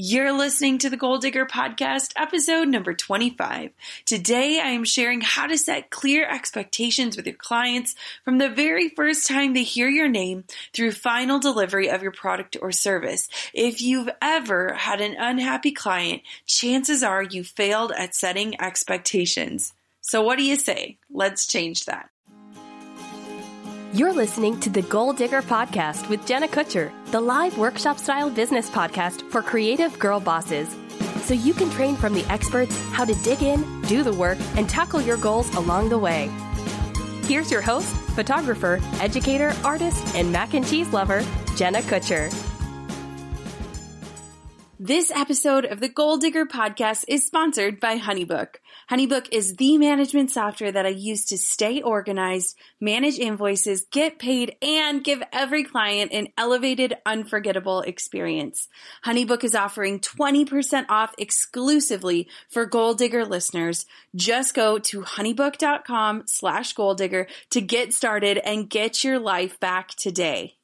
You're listening to the Goal Digger Podcast, episode number 25. Today, I am sharing how to set clear expectations with your clients from the very first time they hear your name through final delivery of your product or service. If you've ever had an unhappy client, chances are you failed at setting expectations. So what do you say? Let's change that. You're listening to the Goal Digger Podcast with Jenna Kutcher, the live workshop-style business podcast for creative girl bosses. So you can train from the experts how to dig in, do the work, and tackle your goals along the way. Here's your host, photographer, educator, artist, and mac and cheese lover, Jenna Kutcher. This episode of the Goal Digger Podcast is sponsored by HoneyBook. HoneyBook is the management software that I use to stay organized, manage invoices, get paid, and give every client an elevated, unforgettable experience. HoneyBook is offering 20% off exclusively for Goal Digger listeners. Just go to honeybook.com/goaldigger to get started and get your life back today.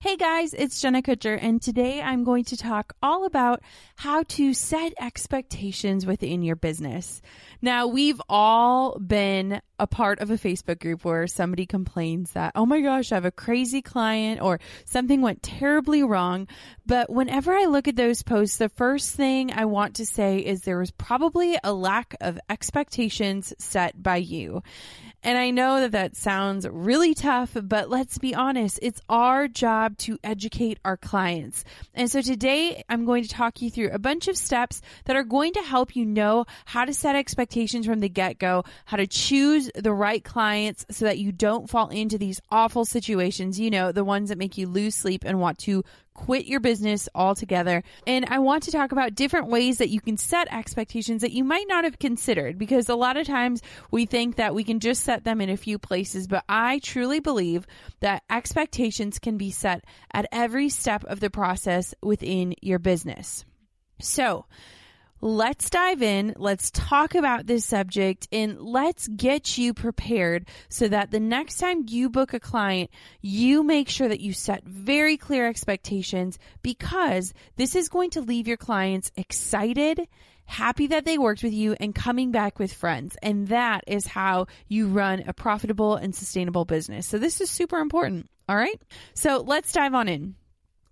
Hey guys, it's Jenna Kutcher, and today I'm going to talk all about how to set expectations within your business. Now, we've all been a part of a Facebook group where somebody complains that, oh my gosh, I have a crazy client or something went terribly wrong. But whenever I look at those posts, the first thing I want to say is there was probably a lack of expectations set by you. And I know that that sounds really tough, but let's be honest, it's our job to educate our clients. And so today I'm going to talk you through a bunch of steps that are going to help you know how to set expectations from the get-go, how to choose the right clients so that you don't fall into these awful situations, you know, the ones that make you lose sleep and want to quit your business altogether. And I want to talk about different ways that you can set expectations that you might not have considered, because a lot of times we think that we can just set them in a few places, but I truly believe that expectations can be set at every step of the process within your business. So let's dive in, let's talk about this subject, and let's get you prepared so that the next time you book a client, you make sure that you set very clear expectations, because this is going to leave your clients excited, happy that they worked with you, and coming back with friends. And that is how you run a profitable and sustainable business. So this is super important, all right? So let's dive on in.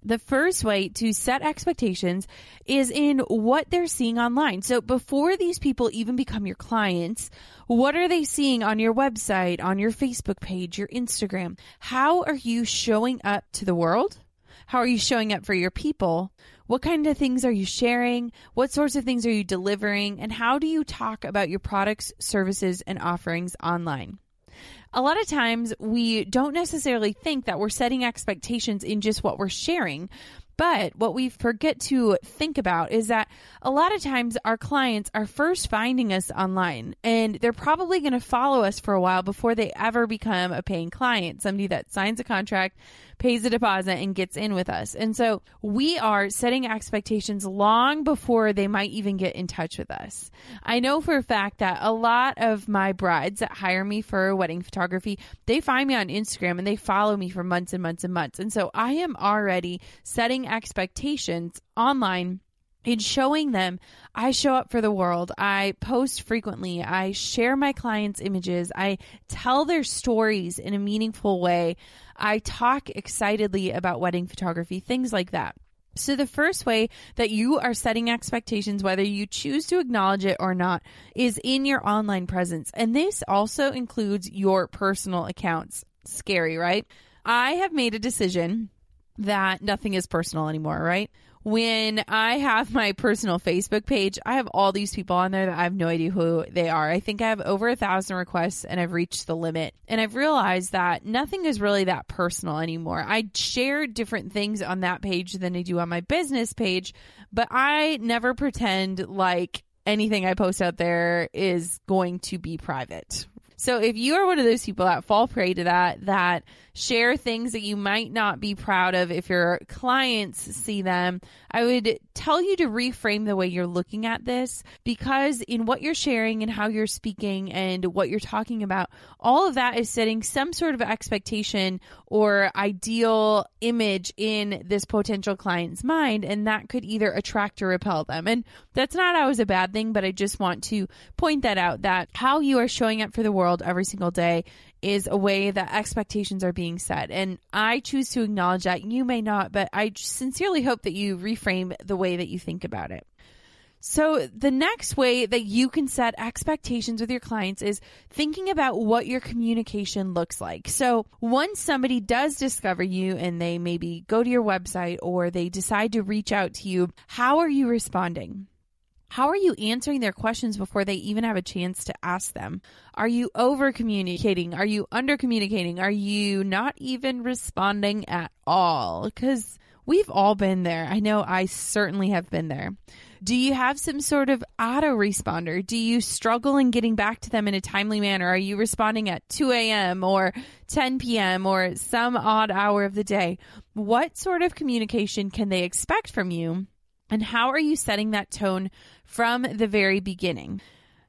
The first way to set expectations is in what they're seeing online. So before these people even become your clients, what are they seeing on your website, on your Facebook page, your Instagram? How are you showing up to the world? How are you showing up for your people? What kind of things are you sharing? What sorts of things are you delivering? And how do you talk about your products, services, and offerings online? A lot of times we don't necessarily think that we're setting expectations in just what we're sharing, But what we forget to think about is that a lot of times our clients are first finding us online, and they're probably going to follow us for a while before they ever become a paying client, somebody that signs a contract, pays a deposit, and gets in with us. And so we are setting expectations long before they might even get in touch with us. I know for a fact that a lot of my brides that hire me for wedding photography, they find me on Instagram and they follow me for months and months and months. And so I am already setting expectations online and showing them I show up for the world. I post frequently. I share my clients' images. I tell their stories in a meaningful way. I talk excitedly about wedding photography, things like that. So the first way that you are setting expectations, whether you choose to acknowledge it or not, is in your online presence. And this also includes your personal accounts. Scary, right? I have made a decision that nothing is personal anymore, right? When I have my personal Facebook page, I have all these people on there that I have no idea who they are. I think I have over 1,000 requests and I've reached the limit. And I've realized that nothing is really that personal anymore. I share different things on that page than I do on my business page, but I never pretend like anything I post out there is going to be private. So if you are one of those people that fall prey to that share things that you might not be proud of if your clients see them, I would tell you to reframe the way you're looking at this, because in what you're sharing and how you're speaking and what you're talking about, all of that is setting some sort of expectation or ideal image in this potential client's mind, and that could either attract or repel them. And that's not always a bad thing, but I just want to point that out, that how you are showing up for the world every single day is a way that expectations are being set. And I choose to acknowledge that. You may not, but I sincerely hope that you reframe the way that you think about it. So the next way that you can set expectations with your clients is thinking about what your communication looks like. So once somebody does discover you and they maybe go to your website or they decide to reach out to you, how are you responding? How are you answering their questions before they even have a chance to ask them? Are you over-communicating? Are you under-communicating? Are you not even responding at all? Because we've all been there. I know I certainly have been there. Do you have some sort of autoresponder? Do you struggle in getting back to them in a timely manner? Are you responding at 2 a.m. or 10 p.m. or some odd hour of the day? What sort of communication can they expect from you? And how are you setting that tone from the very beginning?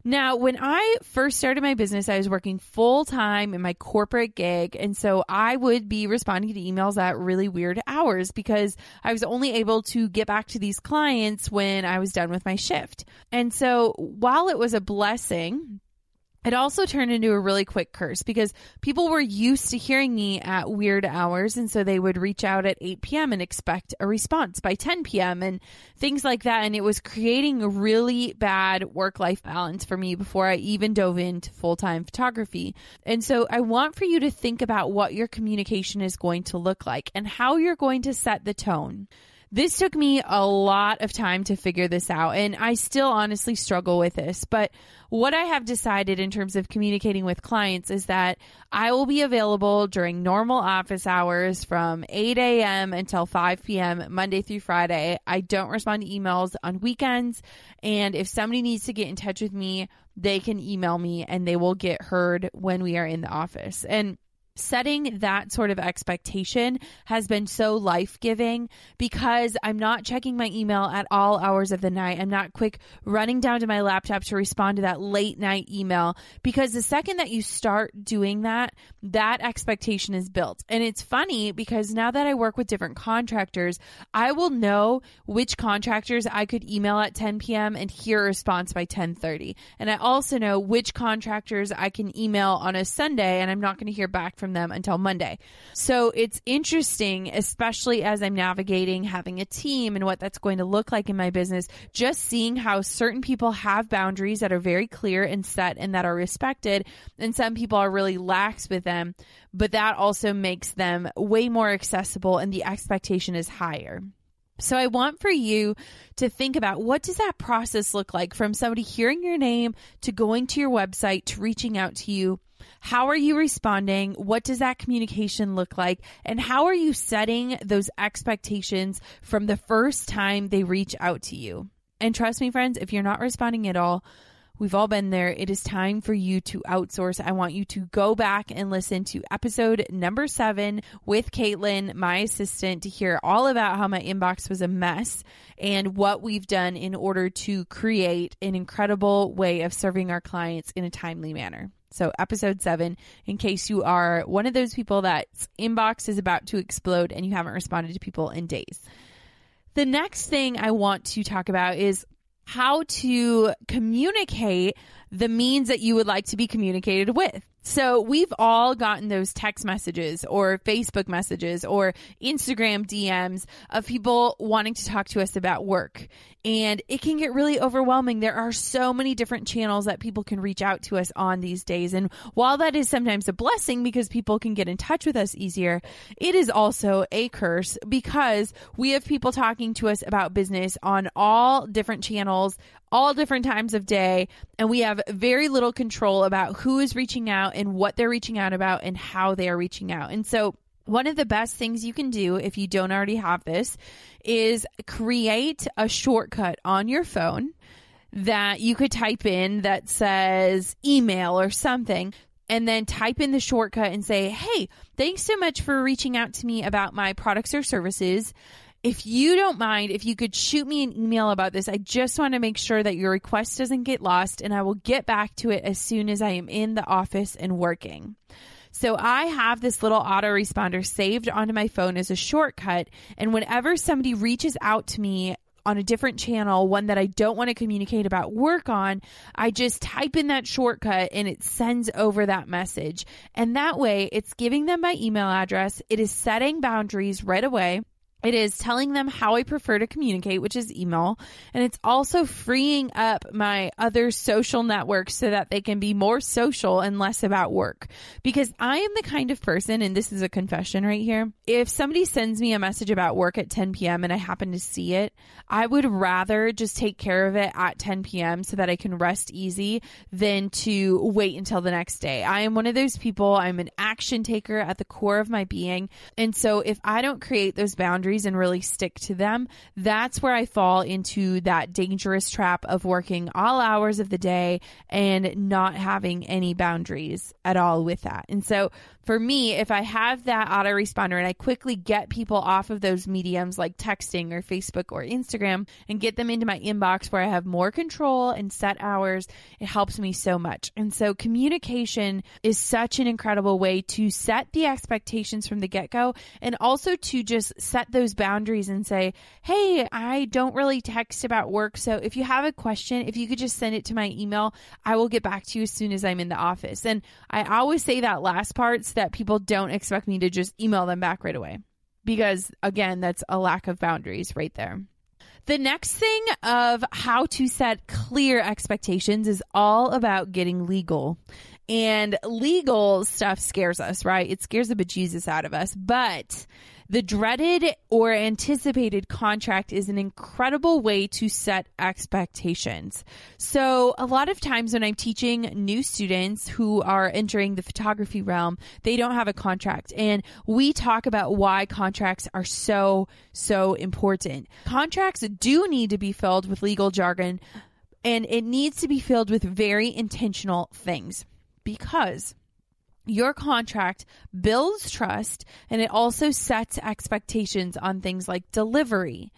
Now, when I first started my business, I was working full time in my corporate gig. And so I would be responding to emails at really weird hours because I was only able to get back to these clients when I was done with my shift. And so while it was a blessing, it also turned into a really quick curse because people were used to hearing me at weird hours. And so they would reach out at 8 p.m. and expect a response by 10 p.m. and things like that. And it was creating a really bad work-life balance for me before I even dove into full-time photography. And so I want for you to think about what your communication is going to look like and how you're going to set the tone. This took me a lot of time to figure this out, and I still honestly struggle with this. But what I have decided in terms of communicating with clients is that I will be available during normal office hours from 8 a.m. until 5 p.m. Monday through Friday. I don't respond to emails on weekends, and if somebody needs to get in touch with me, they can email me and they will get heard when we are in the office. And setting that sort of expectation has been so life-giving because I'm not checking my email at all hours of the night. I'm not quick running down to my laptop to respond to that late night email, because the second that you start doing that, that expectation is built. And it's funny because now that I work with different contractors, I will know which contractors I could email at 10 p.m. and hear a response by 10:30. And I also know which contractors I can email on a Sunday and I'm not going to hear back from them until Monday. So it's interesting, especially as I'm navigating having a team and what that's going to look like in my business, just seeing how certain people have boundaries that are very clear and set and that are respected. And some people are really lax with them, but that also makes them way more accessible and the expectation is higher. So I want for you to think about, what does that process look like from somebody hearing your name to going to your website to reaching out to you? How are you responding? What does that communication look like? And how are you setting those expectations from the first time they reach out to you? And trust me, friends, if you're not responding at all, we've all been there. It is time for you to outsource. I want you to go back and listen to episode number 7 with Caitlin, my assistant, to hear all about how my inbox was a mess and what we've done in order to create an incredible way of serving our clients in a timely manner. So episode 7, in case you are one of those people that's inbox is about to explode and you haven't responded to people in days. The next thing I want to talk about is how to communicate the means that you would like to be communicated with. So we've all gotten those text messages or Facebook messages or Instagram DMs of people wanting to talk to us about work. And it can get really overwhelming. There are so many different channels that people can reach out to us on these days. And while that is sometimes a blessing because people can get in touch with us easier, it is also a curse because we have people talking to us about business on all different channels, all different times of day, and we have very little control about who is reaching out and what they're reaching out about and how they are reaching out. And so one of the best things you can do, if you don't already have this, is create a shortcut on your phone that you could type in that says email or something, and then type in the shortcut and say, hey, thanks so much for reaching out to me about my products or services. If you don't mind, if you could shoot me an email about this, I just want to make sure that your request doesn't get lost, and I will get back to it as soon as I am in the office and working. So I have this little autoresponder saved onto my phone as a shortcut, and whenever somebody reaches out to me on a different channel, one that I don't want to communicate about work on, I just type in that shortcut and it sends over that message. And that way, it's giving them my email address. It is setting boundaries right away. It is telling them how I prefer to communicate, which is email, and it's also freeing up my other social networks so that they can be more social and less about work. Because I am the kind of person, and this is a confession right here, if somebody sends me a message about work at 10 p.m. and I happen to see it, I would rather just take care of it at 10 p.m. so that I can rest easy than to wait until the next day. I am one of those people. I'm an action taker at the core of my being, and so if I don't create those boundaries and really stick to them, that's where I fall into that dangerous trap of working all hours of the day and not having any boundaries at all with that. And so for me, if I have that autoresponder and I quickly get people off of those mediums like texting or Facebook or Instagram and get them into my inbox where I have more control and set hours, it helps me so much. And so communication is such an incredible way to set the expectations from the get-go and also to just set those boundaries and say, hey, I don't really text about work. So if you have a question, if you could just send it to my email, I will get back to you as soon as I'm in the office. And I always say that last part so that people don't expect me to just email them back right away. Because again, that's a lack of boundaries right there. The next thing of how to set clear expectations is all about getting legal. And legal stuff scares us, right? It scares the bejesus out of us. But the dreaded or anticipated contract is an incredible way to set expectations. So a lot of times when I'm teaching new students who are entering the photography realm, they don't have a contract. And we talk about why contracts are so important. Contracts do need to be filled with legal jargon, and it needs to be filled with very intentional things because your contract builds trust, and it also sets expectations on things like delivery,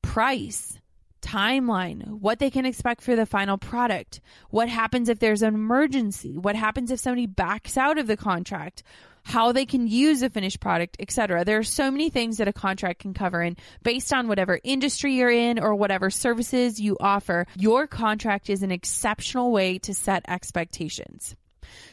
price, timeline, what they can expect for the final product, what happens if there's an emergency, what happens if somebody backs out of the contract, how they can use a finished product, etc. There are so many things that a contract can cover, and based on whatever industry you're in or whatever services you offer, your contract is an exceptional way to set expectations.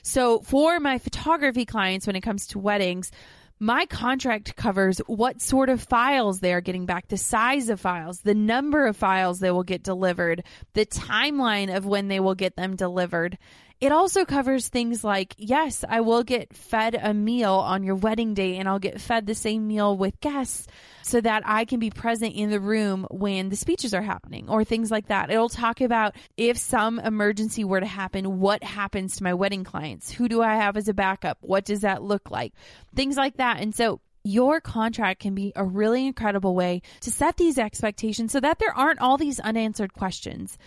So for my photography clients, when it comes to weddings, my contract covers what sort of files they are getting back, the size of files, the number of files they will get delivered, the timeline of when they will get them delivered. It also covers things like, yes, I will get fed a meal on your wedding day, and I'll get fed the same meal with guests so that I can be present in the room when the speeches are happening or things like that. It'll talk about if some emergency were to happen, what happens to my wedding clients? Who do I have as a backup? What does that look like? Things like that. And so your contract can be a really incredible way to set these expectations so that there aren't all these unanswered questions.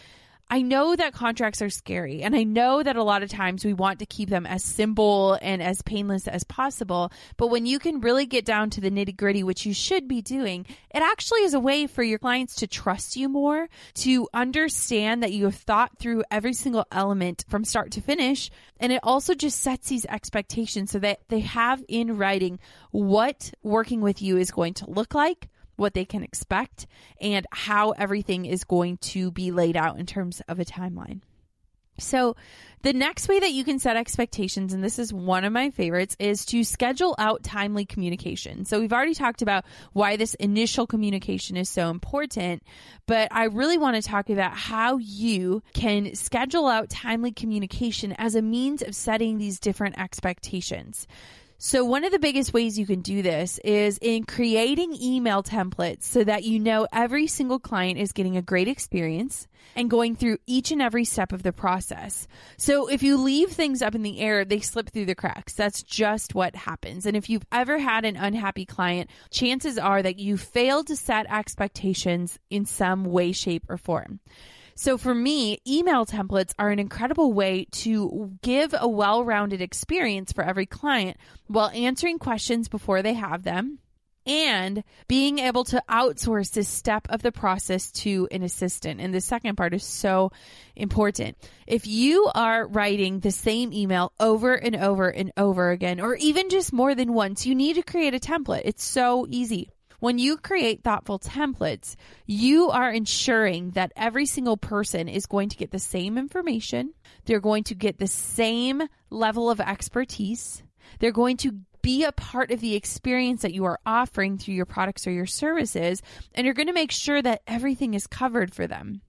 I know that contracts are scary, and I know that a lot of times we want to keep them as simple and as painless as possible, but when you can really get down to the nitty-gritty, which you should be doing, it actually is a way for your clients to trust you more, to understand that you have thought through every single element from start to finish, and it also just sets these expectations so that they have in writing what working with you is going to look like, what they can expect, and how everything is going to be laid out in terms of a timeline. So the next way that you can set expectations, and this is one of my favorites, is to schedule out timely communication. So we've already talked about why this initial communication is so important, but I really want to talk about how you can schedule out timely communication as a means of setting these different expectations. So one of the biggest ways you can do this is in creating email templates so that you know every single client is getting a great experience and going through each and every step of the process. So if you leave things up in the air, they slip through the cracks. That's just what happens. And if you've ever had an unhappy client, chances are that you failed to set expectations in some way, shape, or form. So for me, email templates are an incredible way to give a well-rounded experience for every client while answering questions before they have them and being able to outsource this step of the process to an assistant. And the second part is so important. If you are writing the same email over and over and over again, or even just more than once, you need to create a template. It's so easy. When you create thoughtful templates, you are ensuring that every single person is going to get the same information. They're going to get the same level of expertise. They're going to be a part of the experience that you are offering through your products or your services, and you're going to make sure that everything is covered for them.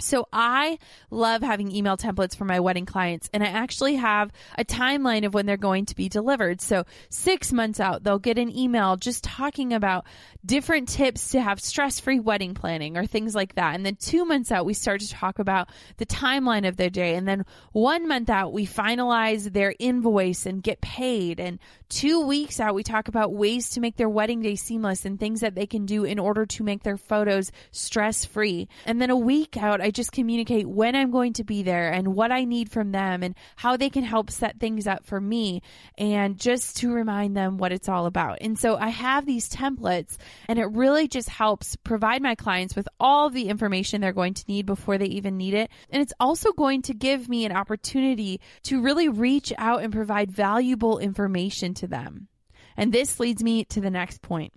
So I love having email templates for my wedding clients, and I actually have a timeline of when they're going to be delivered. So 6 months out, they'll get an email just talking about different tips to have stress-free wedding planning or things like that. And then 2 months out, we start to talk about the timeline of their day. And then 1 month out, we finalize their invoice and get paid. And 2 weeks out, we talk about ways to make their wedding day seamless and things that they can do in order to make their photos stress-free. And then a week out, I just communicate when I'm going to be there and what I need from them and how they can help set things up for me, and just to remind them what it's all about. And so I have these templates, and it really just helps provide my clients with all the information they're going to need before they even need it. And it's also going to give me an opportunity to really reach out and provide valuable information to them. And this leads me to the next point.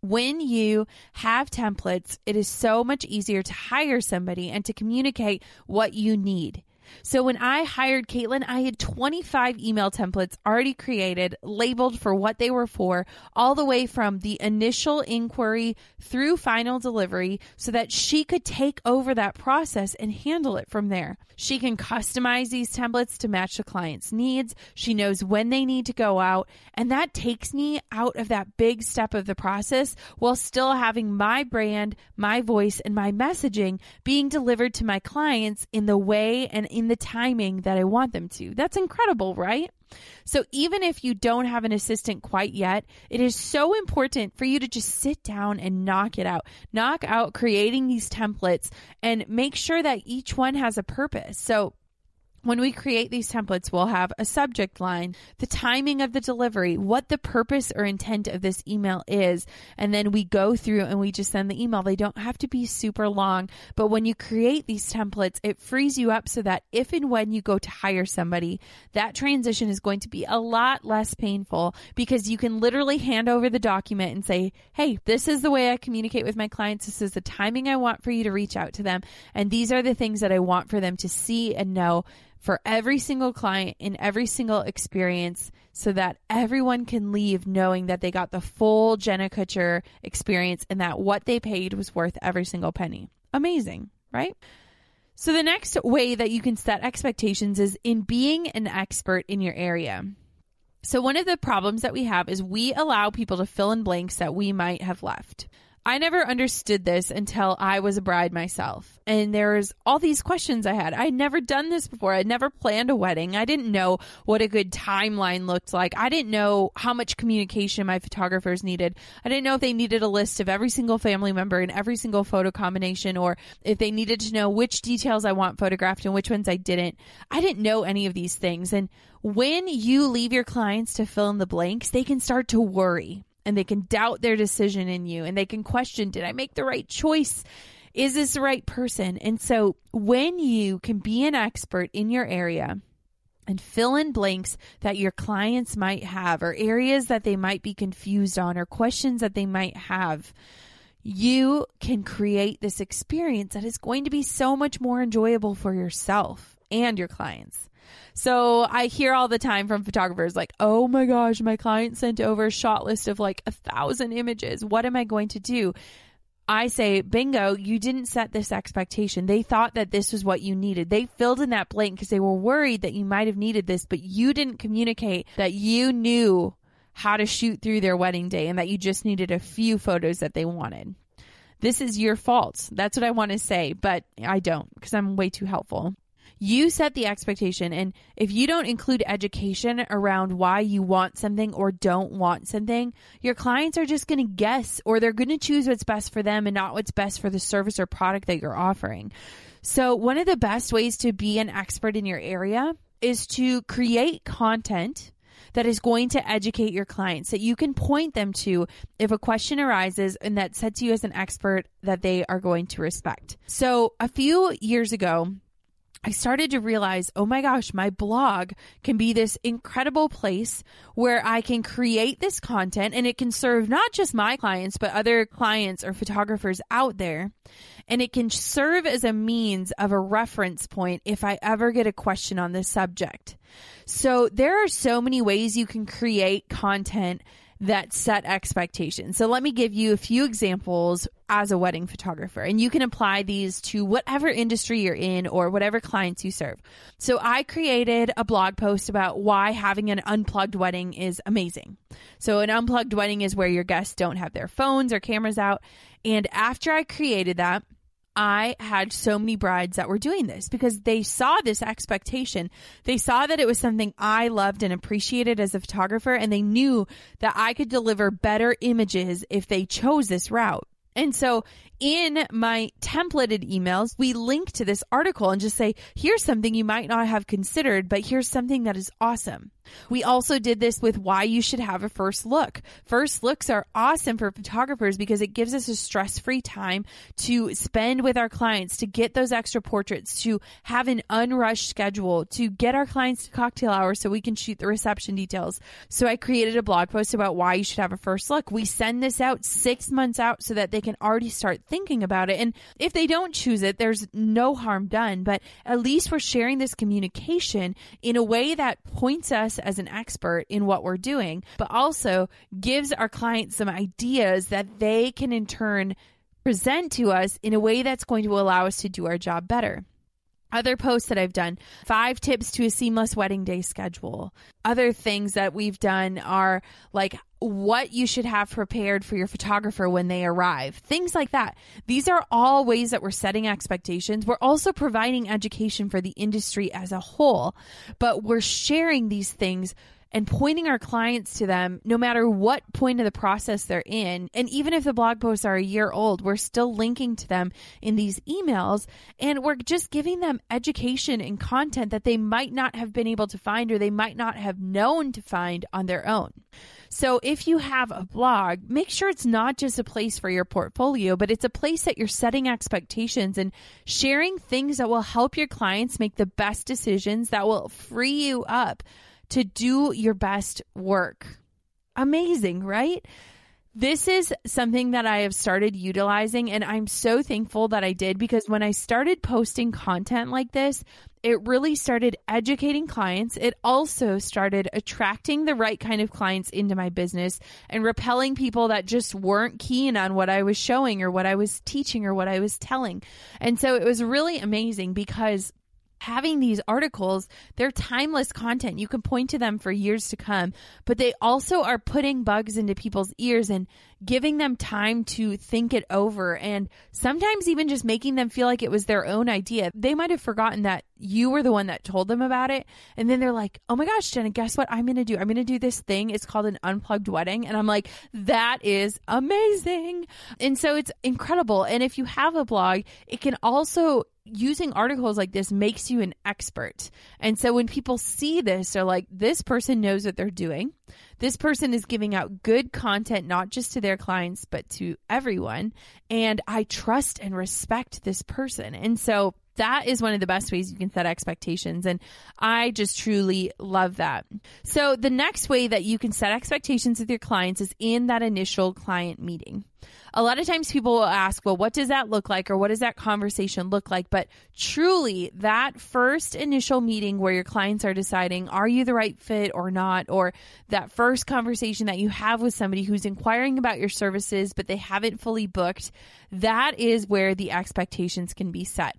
When you have templates, it is so much easier to hire somebody and to communicate what you need. So when I hired Caitlin, I had 25 email templates already created, labeled for what they were for, all the way from the initial inquiry through final delivery, so that she could take over that process and handle it from there. She can customize these templates to match the client's needs. She knows when they need to go out. And that takes me out of that big step of the process while still having my brand, my voice, and my messaging being delivered to my clients in the way and in the timing that I want them to. That's incredible, right? So even if you don't have an assistant quite yet, it is so important for you to just sit down and knock out creating these templates and make sure that each one has a purpose. So when we create these templates, we'll have a subject line, the timing of the delivery, what the purpose or intent of this email is, and then we go through and we just send the email. They don't have to be super long, but when you create these templates, it frees you up so that if and when you go to hire somebody, that transition is going to be a lot less painful, because you can literally hand over the document and say, hey, this is the way I communicate with my clients. This is the timing I want for you to reach out to them. And these are the things that I want for them to see and know for every single client in every single experience, so that everyone can leave knowing that they got the full Jenna Kutcher experience and that what they paid was worth every single penny. Amazing, right? So the next way that you can set expectations is in being an expert in your area. So one of the problems that we have is we allow people to fill in blanks that we might have left. I never understood this until I was a bride myself. And there's all these questions I had. I'd never done this before. I'd never planned a wedding. I didn't know what a good timeline looked like. I didn't know how much communication my photographers needed. I didn't know if they needed a list of every single family member and every single photo combination, or if they needed to know which details I want photographed and which ones I didn't. I didn't know any of these things. And when you leave your clients to fill in the blanks, they can start to worry. And they can doubt their decision in you, and they can question, did I make the right choice? Is this the right person? And so when you can be an expert in your area and fill in blanks that your clients might have, or areas that they might be confused on, or questions that they might have, you can create this experience that is going to be so much more enjoyable for yourself and your clients. So I hear all the time from photographers like, oh my gosh, my client sent over a shot list of like 1,000 images. What am I going to do? I say, bingo, you didn't set this expectation. They thought that this was what you needed. They filled in that blank because they were worried that you might have needed this, but you didn't communicate that you knew how to shoot through their wedding day and that you just needed a few photos that they wanted. This is your fault. That's what I want to say, but I don't, because I'm way too helpful. You set the expectation, and if you don't include education around why you want something or don't want something, your clients are just going to guess, or they're going to choose what's best for them and not what's best for the service or product that you're offering. So one of the best ways to be an expert in your area is to create content that is going to educate your clients, that you can point them to if a question arises, and that sets you as an expert that they are going to respect. So a few years ago, I started to realize, oh my gosh, my blog can be this incredible place where I can create this content, and it can serve not just my clients, but other clients or photographers out there. And it can serve as a means of a reference point if I ever get a question on this subject. So there are so many ways you can create content that set expectations. So let me give you a few examples as a wedding photographer, and you can apply these to whatever industry you're in or whatever clients you serve. So I created a blog post about why having an unplugged wedding is amazing. So an unplugged wedding is where your guests don't have their phones or cameras out. And after I created that, I had so many brides that were doing this because they saw this expectation. They saw that it was something I loved and appreciated as a photographer, and they knew that I could deliver better images if they chose this route. And so in my templated emails, we link to this article and just say, here's something you might not have considered, but here's something that is awesome. We also did this with why you should have a first look. First looks are awesome for photographers because it gives us a stress-free time to spend with our clients, to get those extra portraits, to have an unrushed schedule, to get our clients to cocktail hour so we can shoot the reception details. So I created a blog post about why you should have a first look. We send this out 6 months out so that they can already start thinking about it. And if they don't choose it, there's no harm done, but at least we're sharing this communication in a way that points us as an expert in what we're doing, but also gives our clients some ideas that they can in turn present to us in a way that's going to allow us to do our job better. Other posts that I've done, 5 tips to a seamless wedding day schedule. Other things that we've done are like what you should have prepared for your photographer when they arrive, things like that. These are all ways that we're setting expectations. We're also providing education for the industry as a whole, but we're sharing these things and pointing our clients to them no matter what point of the process they're in. And even if the blog posts are a year old, we're still linking to them in these emails, and we're just giving them education and content that they might not have been able to find, or they might not have known to find on their own. So if you have a blog, make sure it's not just a place for your portfolio, but it's a place that you're setting expectations and sharing things that will help your clients make the best decisions, that will free you up to do your best work. Amazing, right? This is something that I have started utilizing, and I'm so thankful that I did, because when I started posting content like this, it really started educating clients. It also started attracting the right kind of clients into my business and repelling people that just weren't keen on what I was showing or what I was teaching or what I was telling. And so it was really amazing, because having these articles, they're timeless content. You can point to them for years to come, but they also are putting bugs into people's ears and giving them time to think it over, and sometimes even just making them feel like it was their own idea. They might have forgotten that you were the one that told them about it. And then they're like, oh my gosh, Jenna, guess what I'm going to do? I'm going to do this thing. It's called an unplugged wedding. And I'm like, that is amazing. And so it's incredible. And if you have a blog, it can also, using articles like this makes you an expert. And so when people see this, they're like, this person knows what they're doing. This person is giving out good content, not just to their clients, but to everyone. And I trust and respect this person. And so that is one of the best ways you can set expectations. And I just truly love that. So the next way that you can set expectations with your clients is in that initial client meeting. A lot of times people will ask, well, what does that look like? Or what does that conversation look like? But truly, that first initial meeting where your clients are deciding, are you the right fit or not? Or that first conversation that you have with somebody who's inquiring about your services, but they haven't fully booked, that is where the expectations can be set.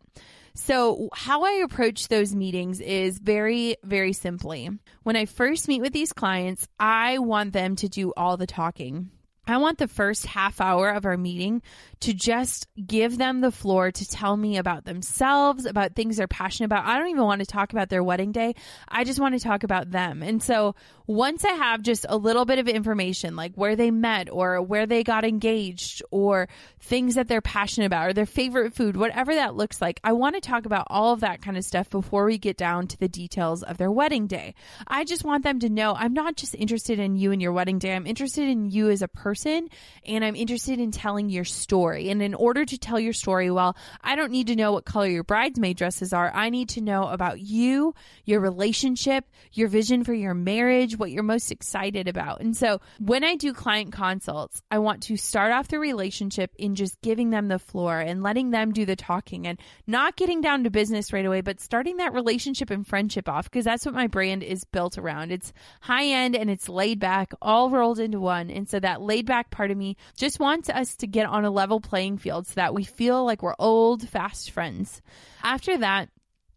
So how I approach those meetings is very, very simply. When I first meet with these clients, I want them to do all the talking. I want the first half hour of our meeting to just give them the floor to tell me about themselves, about things they're passionate about. I don't even want to talk about their wedding day. I just want to talk about them. And so once I have just a little bit of information, like where they met or where they got engaged or things that they're passionate about or their favorite food, whatever that looks like, I want to talk about all of that kind of stuff before we get down to the details of their wedding day. I just want them to know I'm not just interested in you and your wedding day. I'm interested in you as a person, and I'm interested in telling your story. And in order to tell your story well, I don't need to know what color your bridesmaid dresses are. I need to know about you, your relationship, your vision for your marriage, what you're most excited about. And so when I do client consults, I want to start off the relationship in just giving them the floor and letting them do the talking and not getting down to business right away, but starting that relationship and friendship off, because that's what my brand is built around. It's high end and it's laid back, all rolled into one. And so that laid back part of me just wants us to get on a level playing field so that we feel like we're old, fast friends. After that,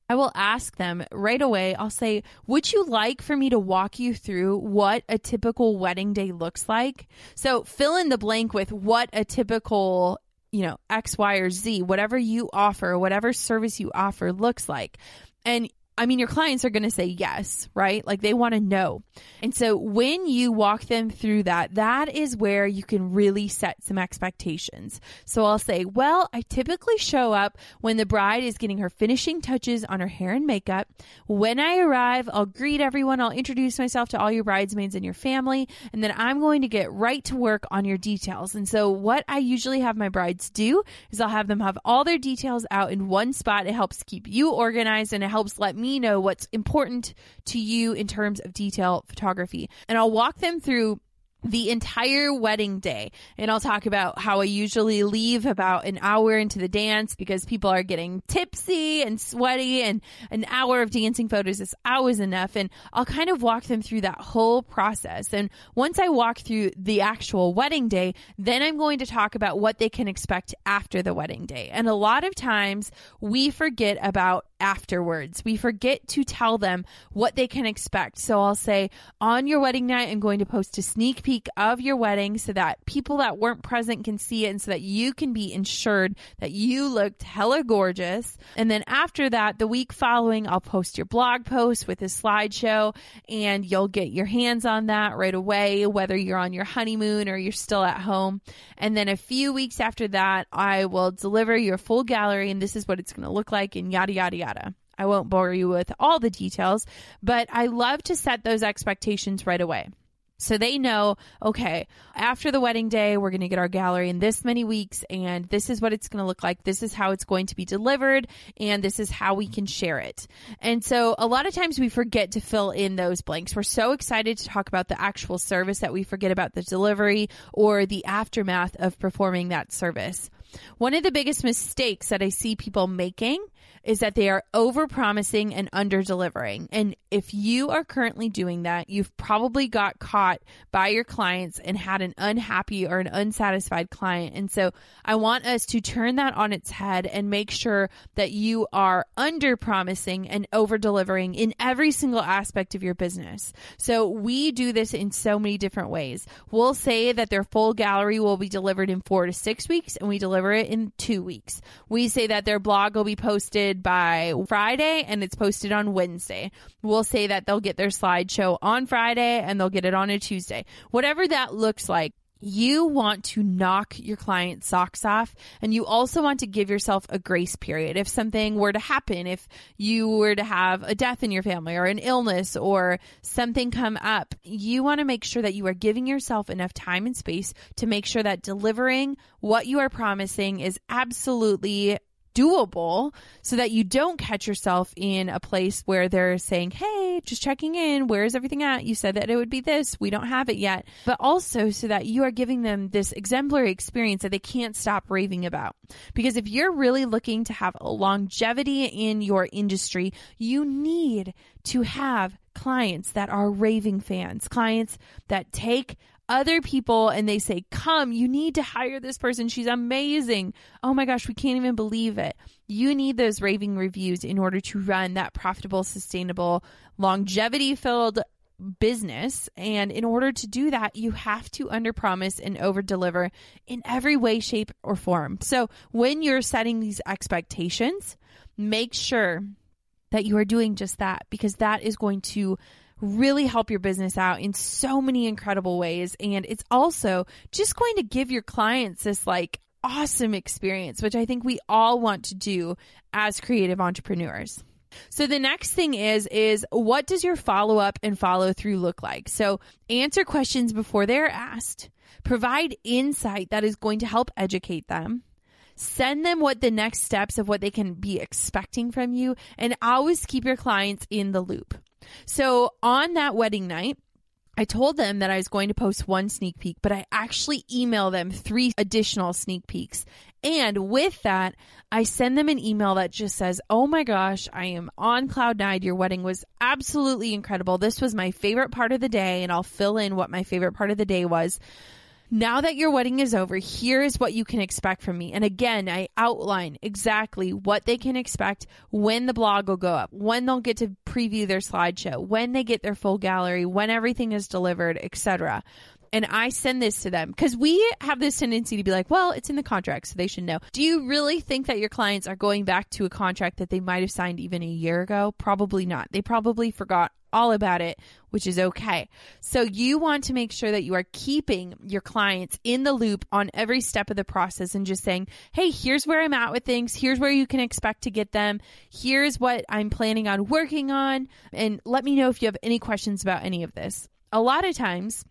I will ask them right away. I'll say, would you like for me to walk you through what a typical wedding day looks like? So fill in the blank with what a typical, X, Y, or Z, whatever you offer, whatever service you offer looks like. And I mean, your clients are going to say yes, right? Like they want to know. And so when you walk them through that, that is where you can really set some expectations. So I'll say, well, I typically show up when the bride is getting her finishing touches on her hair and makeup. When I arrive, I'll greet everyone. I'll introduce myself to all your bridesmaids and your family. And then I'm going to get right to work on your details. And so what I usually have my brides do is I'll have them have all their details out in one spot. It helps keep you organized and it helps let me know what's important to you in terms of detail photography. And I'll walk them through the entire wedding day. And I'll talk about how I usually leave about an hour into the dance because people are getting tipsy and sweaty, and an hour of dancing photos is always enough. And I'll kind of walk them through that whole process. And once I walk through the actual wedding day, then I'm going to talk about what they can expect after the wedding day. And a lot of times we forget about afterwards. We forget to tell them what they can expect. So I'll say, on your wedding night, I'm going to post a sneak peek of your wedding so that people that weren't present can see it and so that you can be ensured that you looked hella gorgeous. And then after that, the week following, I'll post your blog post with a slideshow and you'll get your hands on that right away, whether you're on your honeymoon or you're still at home. And then a few weeks after that, I will deliver your full gallery and this is what it's going to look like and yada, yada, yada. I won't bore you with all the details, but I love to set those expectations right away. So they know, okay, after the wedding day, we're going to get our gallery in this many weeks, and this is what it's going to look like. This is how it's going to be delivered, and this is how we can share it. And so a lot of times we forget to fill in those blanks. We're so excited to talk about the actual service that we forget about the delivery or the aftermath of performing that service. One of the biggest mistakes that I see people making is that they are over-promising and under-delivering. And if you are currently doing that, you've probably got caught by your clients and had an unhappy or an unsatisfied client. And so I want us to turn that on its head and make sure that you are under-promising and over-delivering in every single aspect of your business. So we do this in so many different ways. We'll say that their full gallery will be delivered in 4 to 6 weeks, and we deliver it in 2 weeks. We say that their blog will be posted by Friday and it's posted on Wednesday. We'll say that they'll get their slideshow on Friday and they'll get it on a Tuesday. Whatever that looks like, you want to knock your client's socks off, and you also want to give yourself a grace period. If something were to happen, if you were to have a death in your family or an illness or something come up, you want to make sure that you are giving yourself enough time and space to make sure that delivering what you are promising is absolutely doable, so that you don't catch yourself in a place where they're saying, hey, just checking in, where is everything at? You said that it would be this, we don't have it yet. But also so that you are giving them this exemplary experience that they can't stop raving about. Because if you're really looking to have longevity in your industry, you need to have clients that are raving fans, clients that take other people and they say, come, you need to hire this person. She's amazing. Oh my gosh, we can't even believe it. You need those raving reviews in order to run that profitable, sustainable, longevity-filled business. And in order to do that, you have to underpromise and overdeliver in every way, shape, or form. So when you're setting these expectations, make sure that you are doing just that, because that is going to really help your business out in so many incredible ways. And it's also just going to give your clients this like awesome experience, which I think we all want to do as creative entrepreneurs. So the next thing is what does your follow-up and follow-through look like? So answer questions before they're asked, provide insight that is going to help educate them, send them what the next steps of what they can be expecting from you, and always keep your clients in the loop. So on that wedding night, I told them that I was going to post one sneak peek, but I actually email them 3 additional sneak peeks. And with that, I send them an email that just says, oh my gosh, I am on cloud 9. Your wedding was absolutely incredible. This was my favorite part of the day, and I'll fill in what my favorite part of the day was. Now that your wedding is over, here is what you can expect from me. And again, I outline exactly what they can expect, when the blog will go up, when they'll get to preview their slideshow, when they get their full gallery, when everything is delivered, etc. And I send this to them because we have this tendency to be like, well, it's in the contract, so they should know. Do you really think that your clients are going back to a contract that they might have signed even a year ago? Probably not. They probably forgot all about it, which is okay. So you want to make sure that you are keeping your clients in the loop on every step of the process and just saying, hey, here's where I'm at with things. Here's where you can expect to get them. Here's what I'm planning on working on. And let me know if you have any questions about any of this. A lot of times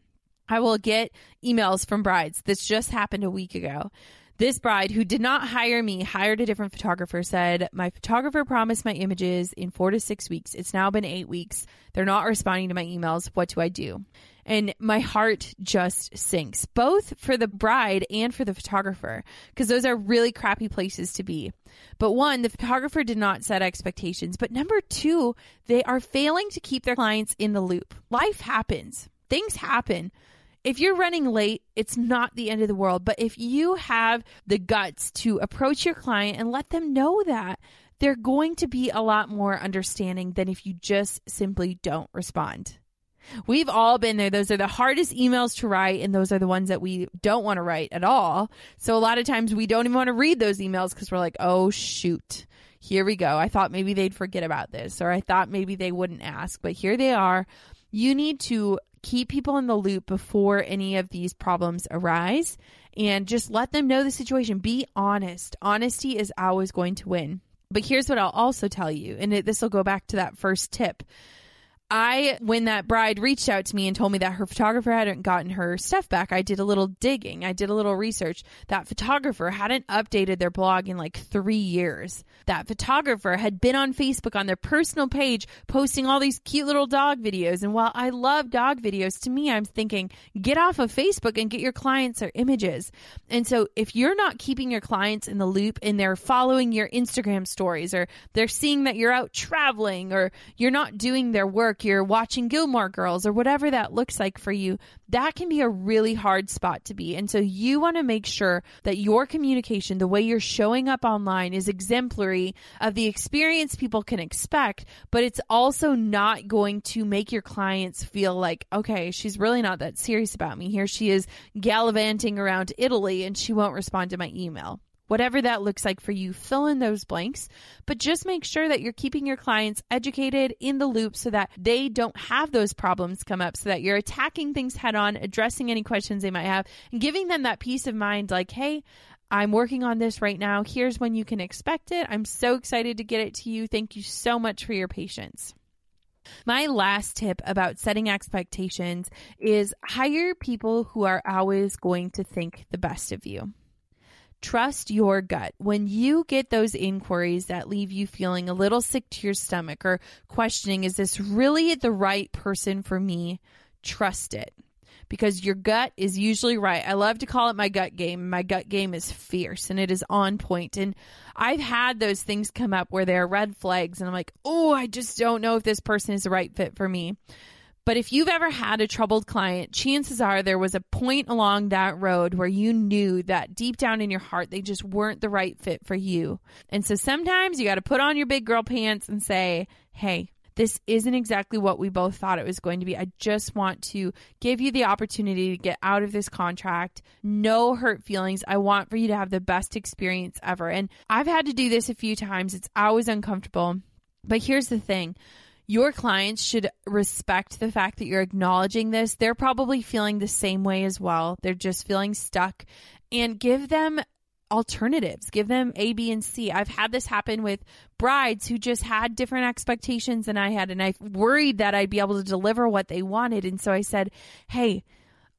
I will get emails from brides. This just happened a week ago. This bride who did not hire me, hired a different photographer, said, my photographer promised my images in 4 to 6 weeks. It's now been 8 weeks. They're not responding to my emails. What do I do? And my heart just sinks, both for the bride and for the photographer, because those are really crappy places to be. But one, the photographer did not set expectations. But number two, they are failing to keep their clients in the loop. Life happens. Things happen. If you're running late, it's not the end of the world. But if you have the guts to approach your client and let them know that, they're going to be a lot more understanding than if you just simply don't respond. We've all been there. Those are the hardest emails to write, and those are the ones that we don't want to write at all. So a lot of times we don't even want to read those emails because we're like, oh, shoot, here we go. I thought maybe they'd forget about this, or I thought maybe they wouldn't ask, but here they are. You need to keep people in the loop before any of these problems arise and just let them know the situation. Be honest. Honesty is always going to win. But here's what I'll also tell you, and this will go back to that first tip. when that bride reached out to me and told me that her photographer hadn't gotten her stuff back, I did a little digging. I did a little research. That photographer hadn't updated their blog in like 3 years. That photographer had been on Facebook on their personal page posting all these cute little dog videos. And while I love dog videos, to me, I'm thinking, get off of Facebook and get your clients their images. And so if you're not keeping your clients in the loop and they're following your Instagram stories, or they're seeing that you're out traveling, or you're not doing their work, you're watching Gilmore Girls or whatever that looks like for you, that can be a really hard spot to be. And so you want to make sure that your communication, the way you're showing up online, is exemplary of the experience people can expect, but it's also not going to make your clients feel like, okay, she's really not that serious about me. Here she is gallivanting around Italy and she won't respond to my email. Whatever that looks like for you, fill in those blanks, but just make sure that you're keeping your clients educated, in the loop, so that they don't have those problems come up, so that you're attacking things head on, addressing any questions they might have, and giving them that peace of mind like, hey, I'm working on this right now. Here's when you can expect it. I'm so excited to get it to you. Thank you so much for your patience. My last tip about setting expectations is hire people who are always going to think the best of you. Trust your gut. When you get those inquiries that leave you feeling a little sick to your stomach or questioning, is this really the right person for me? Trust it, because your gut is usually right. I love to call it my gut game. My gut game is fierce and it is on point. And I've had those things come up where there are red flags and I'm like, oh, I just don't know if this person is the right fit for me. But if you've ever had a troubled client, chances are there was a point along that road where you knew that deep down in your heart, they just weren't the right fit for you. And so sometimes you got to put on your big girl pants and say, hey, this isn't exactly what we both thought it was going to be. I just want to give you the opportunity to get out of this contract. No hurt feelings. I want for you to have the best experience ever. And I've had to do this a few times. It's always uncomfortable. But here's the thing. Your clients should respect the fact that you're acknowledging this. They're probably feeling the same way as well. They're just feeling stuck, and give them alternatives. Give them A, B, and C. I've had this happen with brides who just had different expectations than I had, and I worried that I'd be able to deliver what they wanted. And so I said, hey,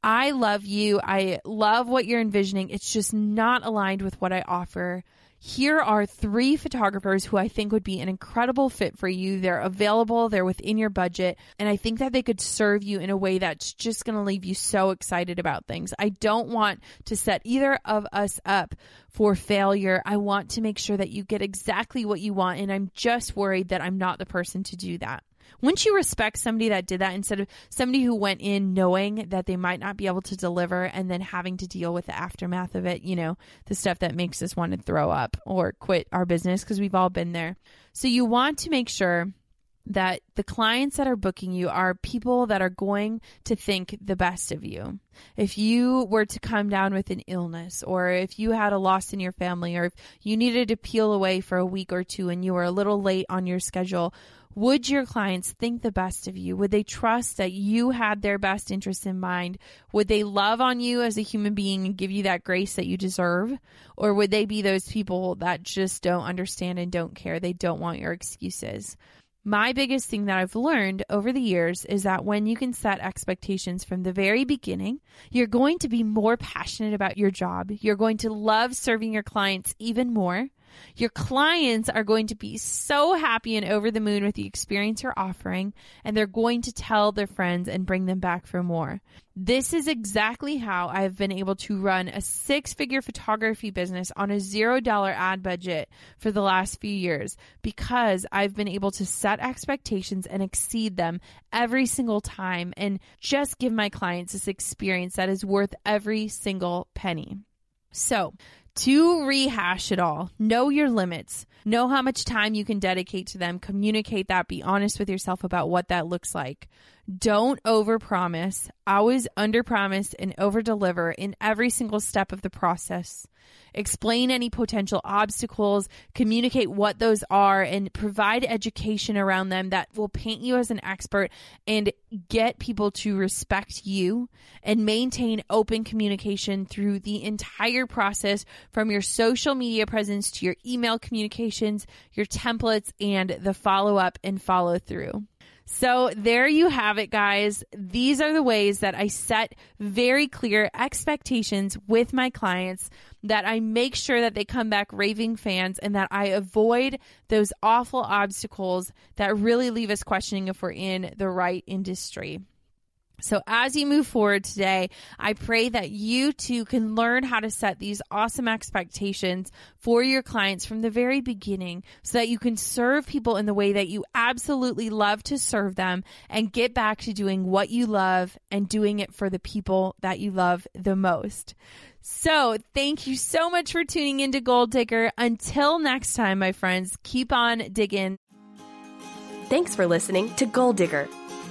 I love you. I love what you're envisioning. It's just not aligned with what I offer. Here are 3 photographers who I think would be an incredible fit for you. They're available, they're within your budget, and I think that they could serve you in a way that's just going to leave you so excited about things. I don't want to set either of us up for failure. I want to make sure that you get exactly what you want, and I'm just worried that I'm not the person to do that. Wouldn't you respect somebody that did that instead of somebody who went in knowing that they might not be able to deliver and then having to deal with the aftermath of it, you know, the stuff that makes us want to throw up or quit our business, because we've all been there. So you want to make sure that the clients that are booking you are people that are going to think the best of you. If you were to come down with an illness, or if you had a loss in your family, or if you needed to peel away for a week or two and you were a little late on your schedule, would your clients think the best of you? Would they trust that you had their best interests in mind? Would they love on you as a human being and give you that grace that you deserve? Or would they be those people that just don't understand and don't care? They don't want your excuses. My biggest thing that I've learned over the years is that when you can set expectations from the very beginning, you're going to be more passionate about your job. You're going to love serving your clients even more. Your clients are going to be so happy and over the moon with the experience you're offering, and they're going to tell their friends and bring them back for more. This is exactly how I've been able to run a 6-figure photography business on a $0 ad budget for the last few years, because I've been able to set expectations and exceed them every single time and just give my clients this experience that is worth every single penny. So, to rehash it all, know your limits, know how much time you can dedicate to them, communicate that, be honest with yourself about what that looks like. Don't overpromise, always underpromise and overdeliver in every single step of the process. Explain any potential obstacles, communicate what those are, and provide education around them that will paint you as an expert and get people to respect you, and maintain open communication through the entire process, from your social media presence to your email communications, your templates, and the follow-up and follow-through. So there you have it, guys. These are the ways that I set very clear expectations with my clients, that I make sure that they come back raving fans, and that I avoid those awful obstacles that really leave us questioning if we're in the right industry. So as you move forward today, I pray that you too can learn how to set these awesome expectations for your clients from the very beginning, so that you can serve people in the way that you absolutely love to serve them, and get back to doing what you love and doing it for the people that you love the most. So thank you so much for tuning into Goal Digger. Until next time, my friends, keep on digging. Thanks for listening to Goal Digger.